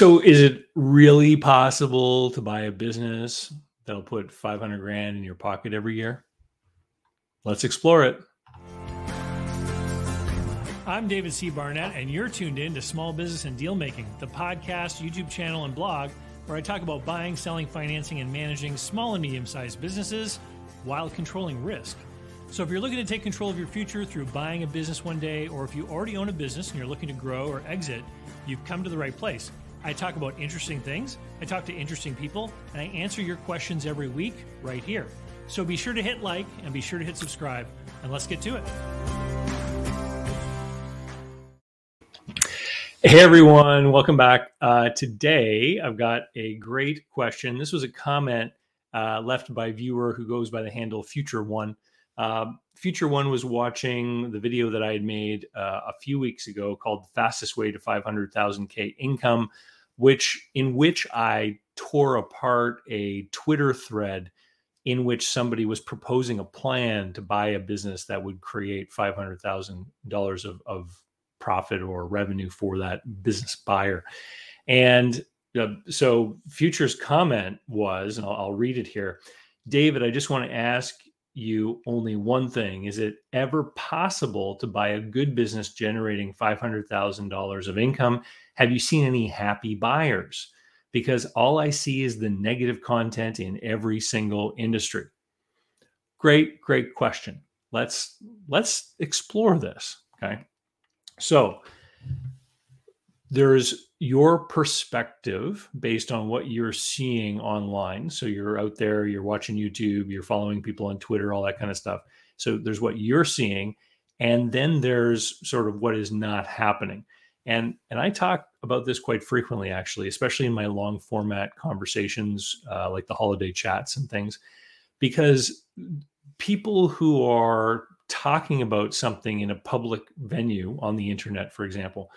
So is it really possible to buy a business that'll put 500 grand in your pocket every year? Let's explore it. I'm David C. Barnett, and you're tuned in to Small Business and Deal Making, the podcast, YouTube channel, and blog where I talk about buying, selling, financing, and managing small and medium-sized businesses while controlling risk. So if you're looking to take control of your future through buying a business one day, or if you already own a business and you're looking to grow or exit, you've come to the right place. I talk about interesting things, I talk to interesting people, and I answer your questions every week right here. So be sure to hit like and be sure to hit subscribe, and let's get to it. Hey everyone, welcome back. Today I've got a great question. This was a comment left by a viewer who goes by the handle Future One. Future One was watching the video that I had made a few weeks ago called The Fastest Way to 500,000K Income, in which I tore apart a Twitter thread in which somebody was proposing a plan to buy a business that would create $500,000 of profit or revenue for that business buyer. And so Future's comment was, and I'll read it here, David, I just want to ask you only one thing. Is it ever possible to buy a good business generating $500,000 of income? Have you seen any happy buyers? Because all I see is the negative content in every single industry. Great, great question. Let's explore this. Okay. So there's your perspective based on what you're seeing online. So you're out there, you're watching YouTube, you're following people on Twitter, all that kind of stuff. So there's what you're seeing. And then there's sort of what is not happening. And I talk about this quite frequently, actually, especially in my long format conversations, like the holiday chats and things, because people who are talking about something in a public venue on the internet, for example,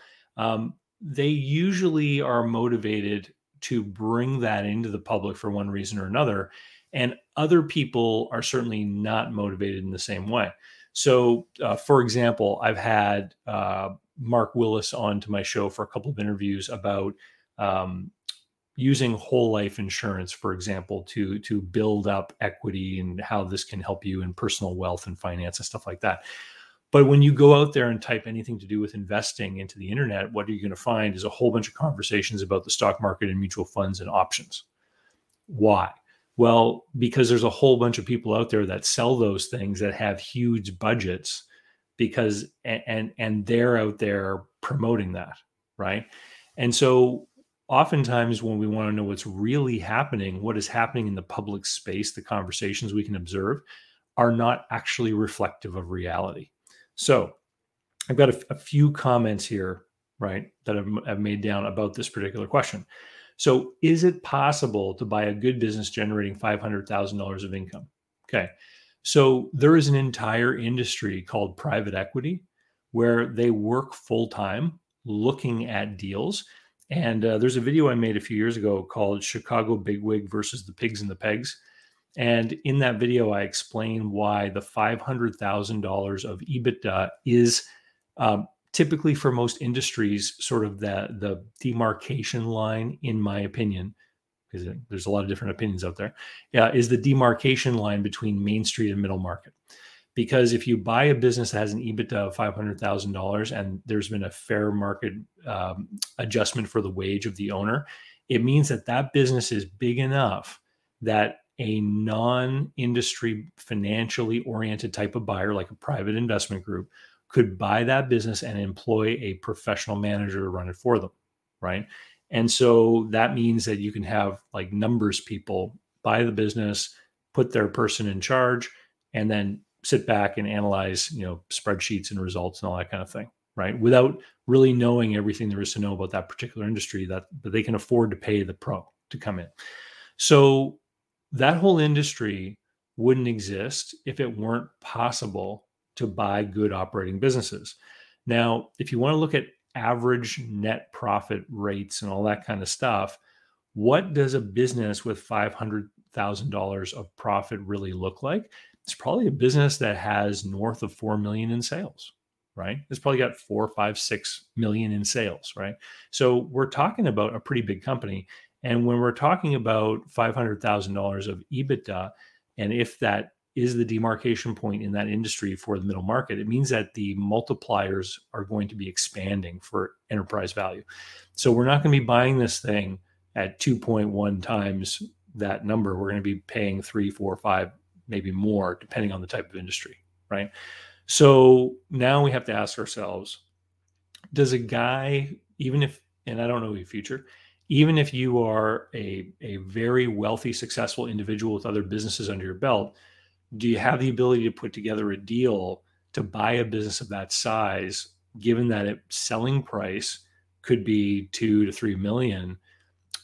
they usually are motivated to bring that into the public for one reason or another. And other people are certainly not motivated in the same way. So, for example, I've had Mark Willis on to my show for a couple of interviews about using whole life insurance, for example, to build up equity and how this can help you in personal wealth and finance and stuff like that. But when you go out there and type anything to do with investing into the internet, what are you going to find is a whole bunch of conversations about the stock market and mutual funds and options. Why? Well, because there's a whole bunch of people out there that sell those things that have huge budgets because, and they're out there promoting that, right? And so oftentimes when we want to know what's really happening, what is happening in the public space, the conversations we can observe are not actually reflective of reality. So I've got a few comments here, right, that I've made down about this particular question. So is it possible to buy a good business generating $500,000 of income? Okay. So there is an entire industry called private equity where they work full time looking at deals. And there's a video I made a few years ago called Chicago Big Wig versus the Pigs and the Pegs. And in that video, I explain why the $500,000 of EBITDA is typically for most industries sort of the demarcation line, in my opinion, because there's a lot of different opinions out there, is the demarcation line between Main Street and middle market. Because if you buy a business that has an EBITDA of $500,000 and there's been a fair market adjustment for the wage of the owner, it means that that business is big enough that a non-industry financially oriented type of buyer, like a private investment group, could buy that business and employ a professional manager to run it for them, right? And so that means that you can have like numbers people buy the business, put their person in charge, and then sit back and analyze, spreadsheets and results and all that kind of thing, right? Without really knowing everything there is to know about that particular industry, that they can afford to pay the pro to come in. So that whole industry wouldn't exist if it weren't possible to buy good operating businesses. Now, if you want to look at average net profit rates and all that kind of stuff, what does a business with $500,000 of profit really look like? It's probably a business that has north of $4 million in sales, right? It's probably got 4, 5, 6 million in sales, right? So we're talking about a pretty big company. And when we're talking about $500,000 of EBITDA, and if that is the demarcation point in that industry for the middle market, it means that the multipliers are going to be expanding for enterprise value. So we're not going to be buying this thing at 2.1 times that number. We're going to be paying 3, 4, 5, maybe more, depending on the type of industry, right? So now we have to ask ourselves, does a guy, even if, and I don't know your future, even if you are a very wealthy, successful individual with other businesses under your belt, do you have the ability to put together a deal to buy a business of that size, given that its selling price could be $2 to $3 million,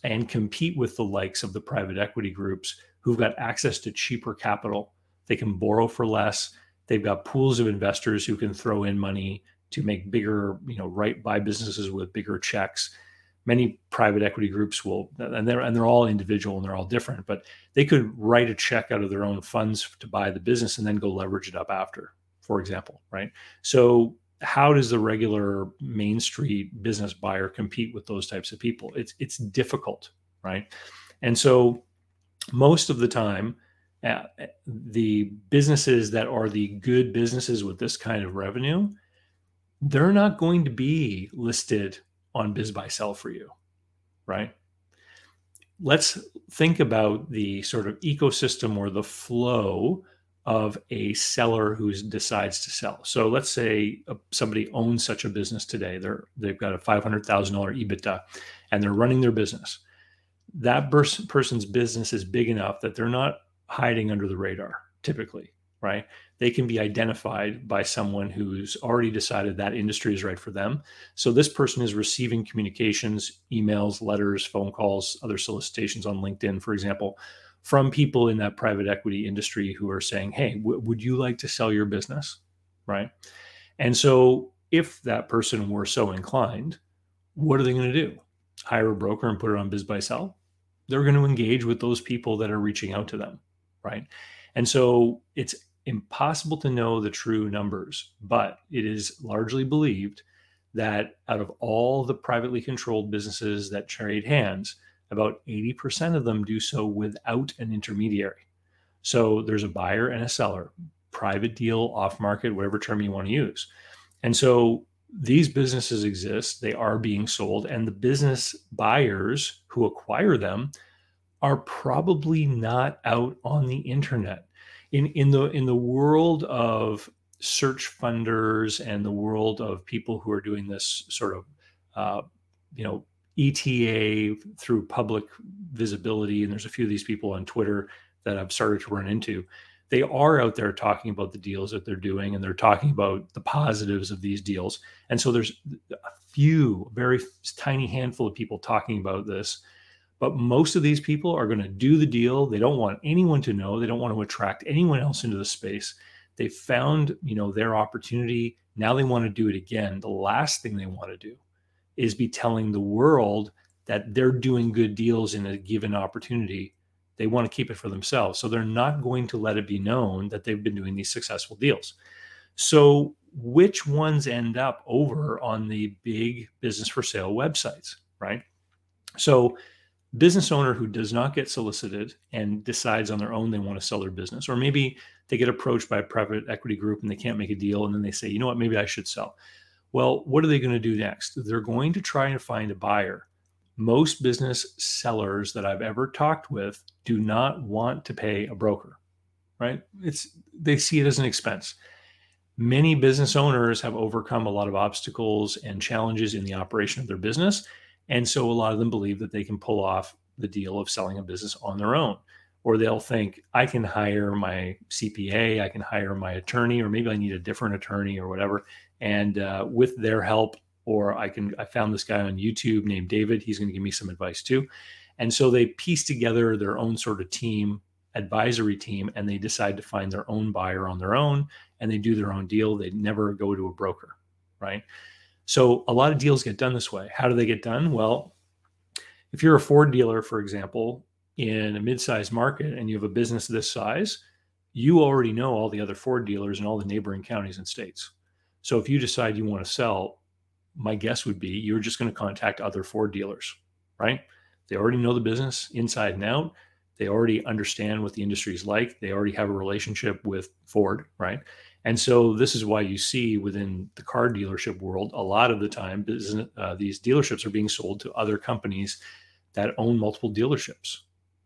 and compete with the likes of the private equity groups who've got access to cheaper capital? They can borrow for less. They've got pools of investors who can throw in money to make bigger, buy businesses with bigger checks. Many private equity groups will, and they're all individual and they're all different, but they could write a check out of their own funds to buy the business and then go leverage it up after, for example, right? So how does the regular Main Street business buyer compete with those types of people? It's difficult, right? And so most of the time, the businesses that are the good businesses with this kind of revenue, they're not going to be listed on BizBuySell for you, right? Let's think about the sort of ecosystem or the flow of a seller who decides to sell. So let's say somebody owns such a business today. They've got a $500,000 EBITDA and they're running their business. That person's business is big enough that they're not hiding under the radar typically, right? They can be identified by someone who's already decided that industry is right for them. So this person is receiving communications, emails, letters, phone calls, other solicitations on LinkedIn, for example, from people in that private equity industry who are saying, hey, would you like to sell your business, right? And so if that person were so inclined, what are they going to do? Hire a broker and put it on BizBuySell? They're going to engage with those people that are reaching out to them, right? And so it's impossible to know the true numbers, but it is largely believed that out of all the privately controlled businesses that trade hands, about 80% of them do so without an intermediary. So there's a buyer and a seller, private deal, off market, whatever term you want to use. And so these businesses exist, they are being sold, and the business buyers who acquire them are probably not out on the internet. In the world of search funders and the world of people who are doing this sort of, ETA through public visibility, and there's a few of these people on Twitter that I've started to run into, they are out there talking about the deals that they're doing, and they're talking about the positives of these deals. And so there's a few, very tiny handful of people talking about this, but most of these people are going to do the deal. They don't want anyone to know. They don't want to attract anyone else into the space. They found, their opportunity. Now they want to do it again. The last thing they want to do is be telling the world that they're doing good deals in a given opportunity. They want to keep it for themselves. So they're not going to let it be known that they've been doing these successful deals. So which ones end up over on the big business for sale websites, right? So business owner who does not get solicited and decides on their own they want to sell their business, or maybe they get approached by a private equity group and they can't make a deal, and then they say, you know what, maybe I should sell. Well, what are they going to do next? They're going to try and find a buyer. Most business sellers that I've ever talked with do not want to pay a broker, right? They see it as an expense. Many business owners have overcome a lot of obstacles and challenges in the operation of their business. And so a lot of them believe that they can pull off the deal of selling a business on their own, or they'll think, I can hire my CPA, I can hire my attorney, or maybe I need a different attorney or whatever. And with their help, or I found this guy on YouTube named David, he's going to give me some advice too. And so they piece together their own sort of team, advisory team, and they decide to find their own buyer on their own, and they do their own deal. They never go to a broker, right? So a lot of deals get done this way. How do they get done? Well, if you're a Ford dealer, for example, in a mid-sized market and you have a business this size, you already know all the other Ford dealers in all the neighboring counties and states. So if you decide you want to sell, my guess would be you're just going to contact other Ford dealers, right? They already know the business inside and out. They already understand what the industry is like. They already have a relationship with Ford, right? And so this is why you see within the car dealership world, a lot of the time business, these dealerships are being sold to other companies that own multiple dealerships,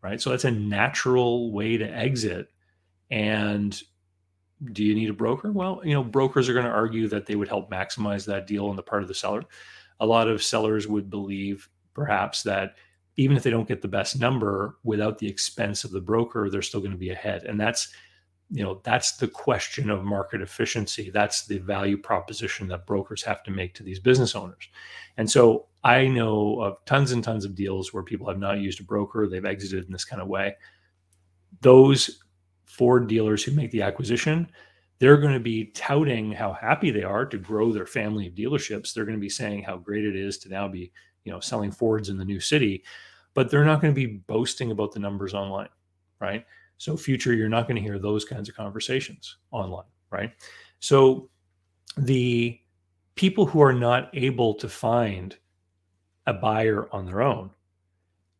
right? So that's a natural way to exit. And do you need a broker? Well, you know, brokers are going to argue that they would help maximize that deal on the part of the seller. A lot of sellers would believe perhaps that even if they don't get the best number without the expense of the broker, they're still going to be ahead. And that's, you know, that's the question of market efficiency. That's the value proposition that brokers have to make to these business owners. And so I know of tons and tons of deals where people have not used a broker. They've exited in this kind of way. Those Ford dealers who make the acquisition, they're going to be touting how happy they are to grow their family of dealerships. They're going to be saying how great it is to now be, you know, selling Fords in the new city, but they're not going to be boasting about the numbers online, right? So future, you're not going to hear those kinds of conversations online, right? So the people who are not able to find a buyer on their own,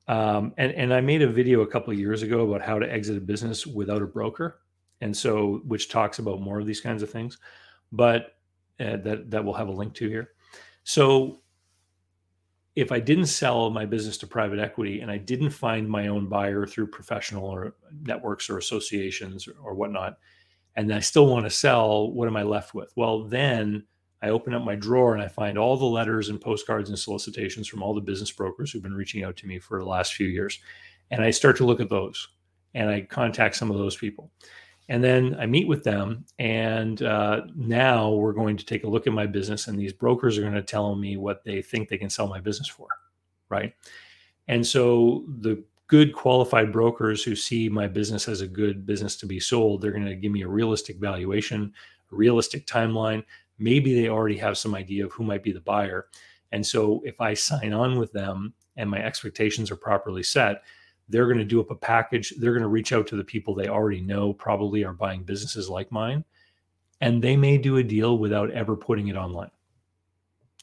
and I made a video a couple of years ago about how to exit a business without a broker, and so which talks about more of these kinds of things, but that we'll have a link to here. So if I didn't sell my business to private equity and I didn't find my own buyer through professional or networks or associations or whatnot, and I still want to sell, what am I left with? Well, then I open up my drawer and I find all the letters and postcards and solicitations from all the business brokers who've been reaching out to me for the last few years. And I start to look at those and I contact some of those people. And then I meet with them, and now we're going to take a look at my business, and these brokers are going to tell me what they think they can sell my business for, right? And so the good qualified brokers who see my business as a good business to be sold, they're going to give me a realistic valuation, a realistic timeline. Maybe they already have some idea of who might be the buyer. And so if I sign on with them and my expectations are properly set, they're going to do up a package. They're going to reach out to the people they already know probably are buying businesses like mine. And they may do a deal without ever putting it online.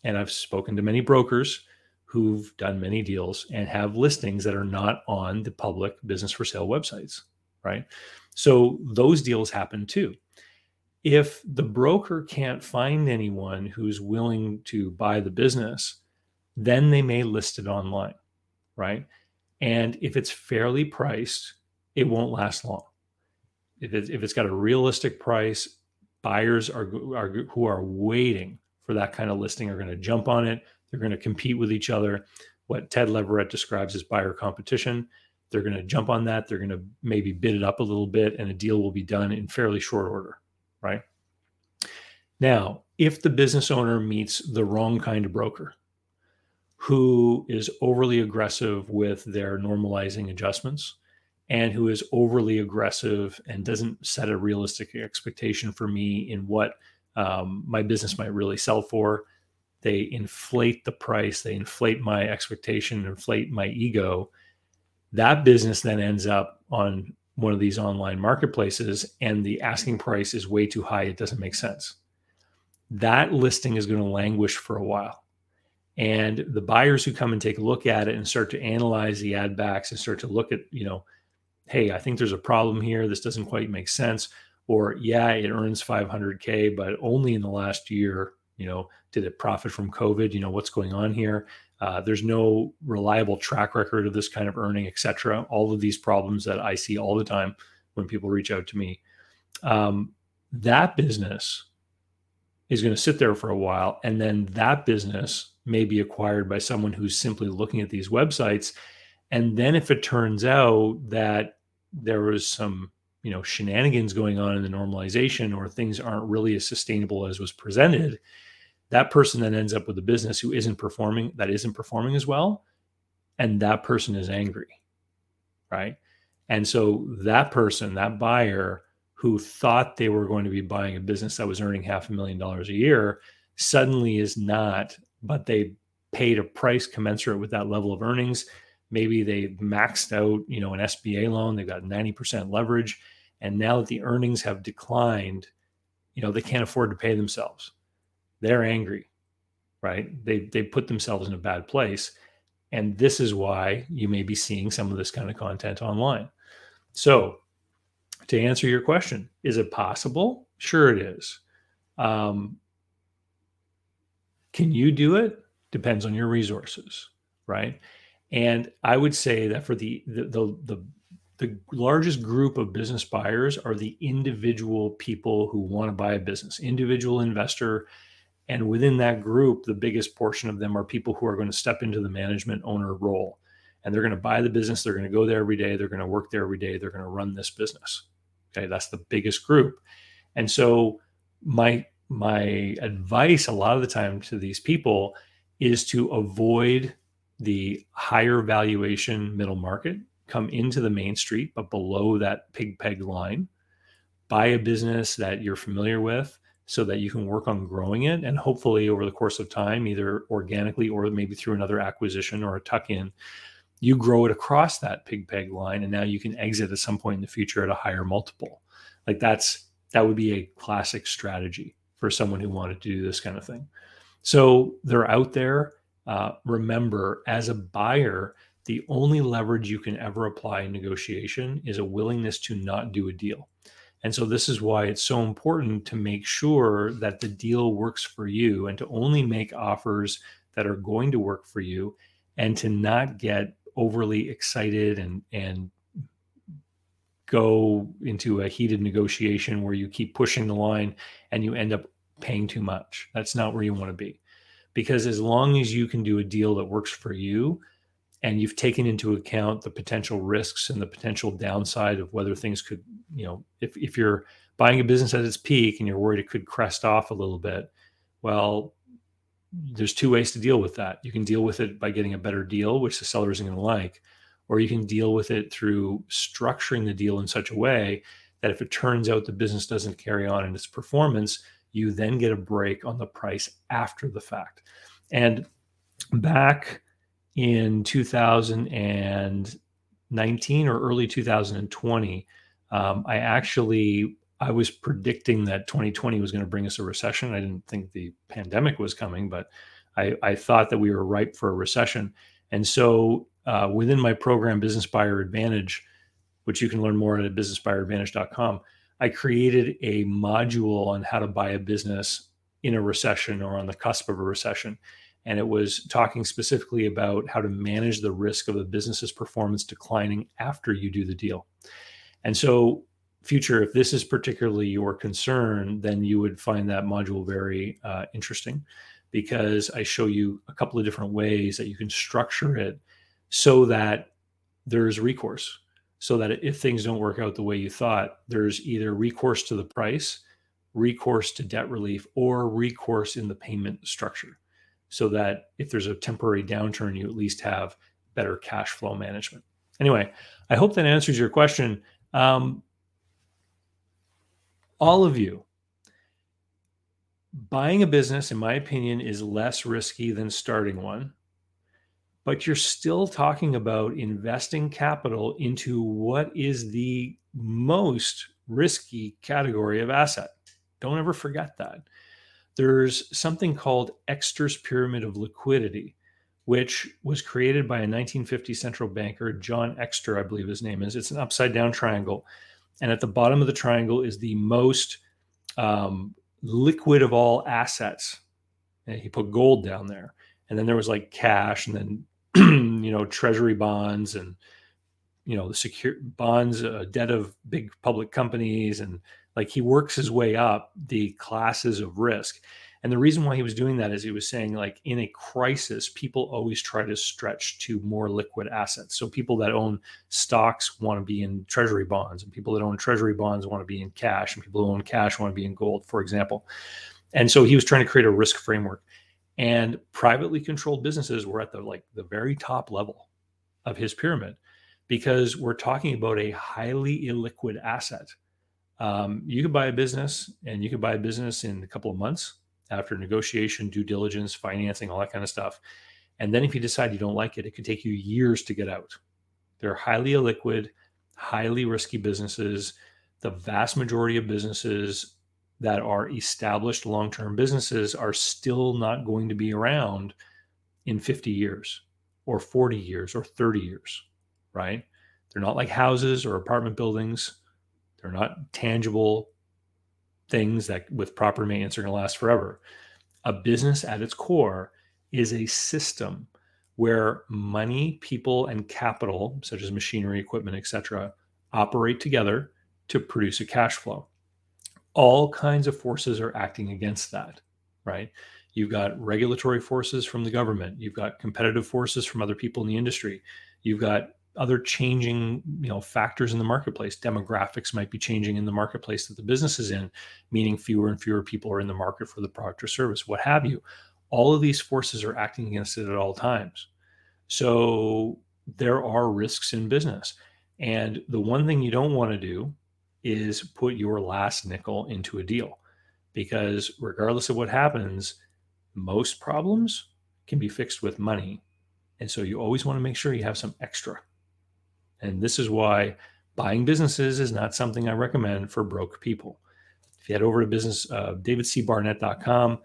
And I've spoken to many brokers who've done many deals and have listings that are not on the public business for sale websites, right? So those deals happen too. If the broker can't find anyone who's willing to buy the business, then they may list it online, right? And if it's fairly priced, it won't last long. If it's got a realistic price, buyers who are waiting for that kind of listing are going to jump on it. They're going to compete with each other. What Ted Leverett describes as buyer competition, they're going to jump on that. They're going to maybe bid it up a little bit, and a deal will be done in fairly short order, right? Now, if the business owner meets the wrong kind of broker, who is overly aggressive with their normalizing adjustments and who is overly aggressive and doesn't set a realistic expectation for me in what my business might really sell for. They inflate the price, they inflate my expectation, inflate my ego. That business then ends up on one of these online marketplaces and the asking price is way too high, it doesn't make sense. That listing is going to languish for a while. And the buyers who come and take a look at it and start to analyze the ad backs and start to look at, you know, hey, I think there's a problem here. This doesn't quite make sense. Or yeah, it earns $500K, but only in the last year, you know, did it profit from COVID? You know, what's going on here? There's no reliable track record of this kind of earning, et cetera. All of these problems that I see all the time when people reach out to me. That business is going to sit there for a while. And then that business may be acquired by someone who's simply looking at these websites. And then if it turns out that there was some, you know, shenanigans going on in the normalization or things aren't really as sustainable as was presented, that person then ends up with a business who isn't performing, that isn't performing as well. And that person is angry, right? And so that person, that buyer, who thought they were going to be buying a business that was earning $500,000 a year, suddenly is not, but they paid a price commensurate with that level of earnings. Maybe they maxed out, you know, an SBA loan, they've got 90% leverage. And now that the earnings have declined, you know, they can't afford to pay themselves. they're angry, right? They put themselves in a bad place. And this is why you may be seeing some of this kind of content online. So to answer your question, is it possible? Sure it is. Can you do it? Depends on your resources, right? And I would say that for the largest group of business buyers are the individual people who want to buy a business, individual investor. And within that group, the biggest portion of them are people who are going to step into the management owner role. And they're going to buy the business. They're going to go there every day. They're going to work there every day. They're going to run this business. Okay, that's the biggest group. And so my advice a lot of the time to these people is to avoid the higher valuation middle market, come into the main street, but below that pig peg line, buy a business that you're familiar with so that you can work on growing it. And hopefully over the course of time, either organically or maybe through another acquisition or a tuck-in, you grow it across that pig peg line. And now you can exit at some point in the future at a higher multiple. Like that would be a classic strategy for someone who wanted to do this kind of thing. So they're out there. Remember, as a buyer, the only leverage you can ever apply in negotiation is a willingness to not do a deal. And so this is why it's so important to make sure that the deal works for you and to only make offers that are going to work for you and to not get overly excited and go into a heated negotiation where you keep pushing the line and you end up paying too much. That's not where you want to be. Because as long as you can do a deal that works for you and you've taken into account the potential risks and the potential downside of whether things could, you know, if you're buying a business at its peak and you're worried it could crest off a little bit, well, there's two ways to deal with that. You can deal with it by getting a better deal, which the seller isn't going to like, or you can deal with it through structuring the deal in such a way that if it turns out the business doesn't carry on in its performance, you then get a break on the price after the fact. And back in 2019 or early 2020, I was predicting that 2020 was going to bring us a recession. I didn't think the pandemic was coming, but I thought that we were ripe for a recession. And so within my program, Business Buyer Advantage, which you can learn more at businessbuyeradvantage.com, I created a module on how to buy a business in a recession or on the cusp of a recession. And it was talking specifically about how to manage the risk of a business's performance declining after you do the deal. And so, Future, if this is particularly your concern, then you would find that module very interesting, because I show you a couple of different ways that you can structure it so that there's recourse. So that if things don't work out the way you thought, there's either recourse to the price, recourse to debt relief, or recourse in the payment structure. So that if there's a temporary downturn, you at least have better cash flow management. Anyway, I hope that answers your question. All of you, buying a business, in my opinion, is less risky than starting one. But you're still talking about investing capital into what is the most risky category of asset. Don't ever forget that. There's something called Exter's Pyramid of Liquidity, which was created by a 1950 central banker, John Exter, I believe his name is. It's an upside down triangle. And at the bottom of the triangle is the most liquid of all assets. And he put gold down there. And then there was like cash and then treasury bonds and, the secure bonds, debt of big public companies. And like he works his way up the classes of risk. And the reason why he was doing that is he was saying, like, in a crisis, people always try to stretch to more liquid assets. So people that own stocks want to be in treasury bonds, and people that own treasury bonds want to be in cash, and people who own cash want to be in gold, for example. And so he was trying to create a risk framework. And privately controlled businesses were at the very top level of his pyramid, because we're talking about a highly illiquid asset. You could buy a business, and you could buy a business in a couple of months after negotiation, due diligence, financing, all that kind of stuff. And then if you decide you don't like it, it could take you years to get out. They're highly illiquid, highly risky businesses. The vast majority of businesses that are established long-term businesses are still not going to be around in 50 years or 40 years or 30 years, right? They're not like houses or apartment buildings. They're not tangible things that with proper maintenance are going to last forever. A business at its core is a system where money, people, and capital, such as machinery, equipment, etc., operate together to produce a cash flow. All kinds of forces are acting against that, right? You've got regulatory forces from the government. You've got competitive forces from other people in the industry. You've got other changing, factors in the marketplace. Demographics might be changing in the marketplace that the business is in, meaning fewer and fewer people are in the market for the product or service, what have you. All of these forces are acting against it at all times. So there are risks in business. And the one thing you don't want to do is put your last nickel into a deal, because regardless of what happens, most problems can be fixed with money. And so you always want to make sure you have some extra. And this is why buying businesses is not something I recommend for broke people. If you head over to davidcbarnett.com,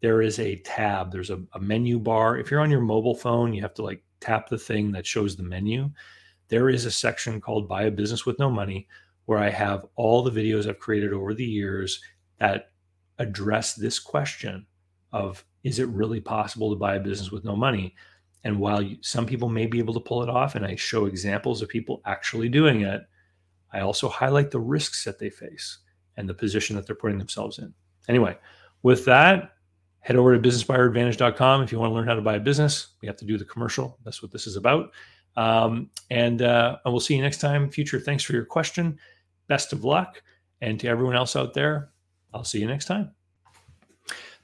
there is a tab, there's a menu bar. If you're on your mobile phone, you have to tap the thing that shows the menu. There is a section called Buy a Business with No Money, where I have all the videos I've created over the years that address this question of, is it really possible to buy a business with no money? And while some people may be able to pull it off, and I show examples of people actually doing it, I also highlight the risks that they face and the position that they're putting themselves in. Anyway, with that, head over to businessbuyerAdvantage.com if you want to learn how to buy a business. We have to do the commercial. That's what this is about. And we'll see you next time. Future, thanks for your question. Best of luck. And to everyone else out there, I'll see you next time.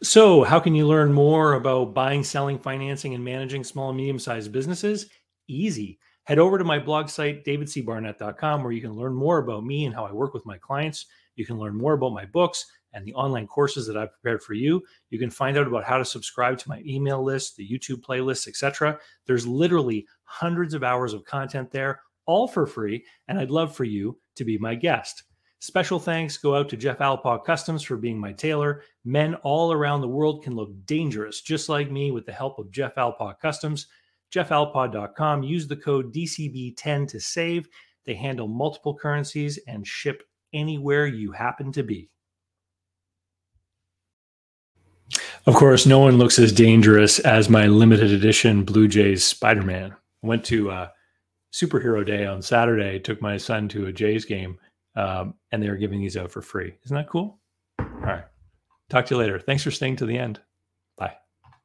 So how can you learn more about buying, selling, financing, and managing small and medium-sized businesses? Easy. Head over to my blog site, davidcbarnett.com, where you can learn more about me and how I work with my clients. You can learn more about my books and the online courses that I've prepared for you. You can find out about how to subscribe to my email list, the YouTube playlist, etc. There's literally hundreds of hours of content there, all for free, and I'd love for you to be my guest. Special thanks go out to Jeff Alpaugh Customs for being my tailor. Men all around the world can look dangerous, just like me, with the help of Jeff Alpaugh Customs. JeffAlpaugh.com. Use the code DCB10 to save. They handle multiple currencies and ship anywhere you happen to be. Of course, no one looks as dangerous as my limited edition Blue Jays Spider-Man. I went to Superhero Day on Saturday, took my son to a Jays game, and they were giving these out for free. Isn't that cool? All right. Talk to you later. Thanks for staying to the end.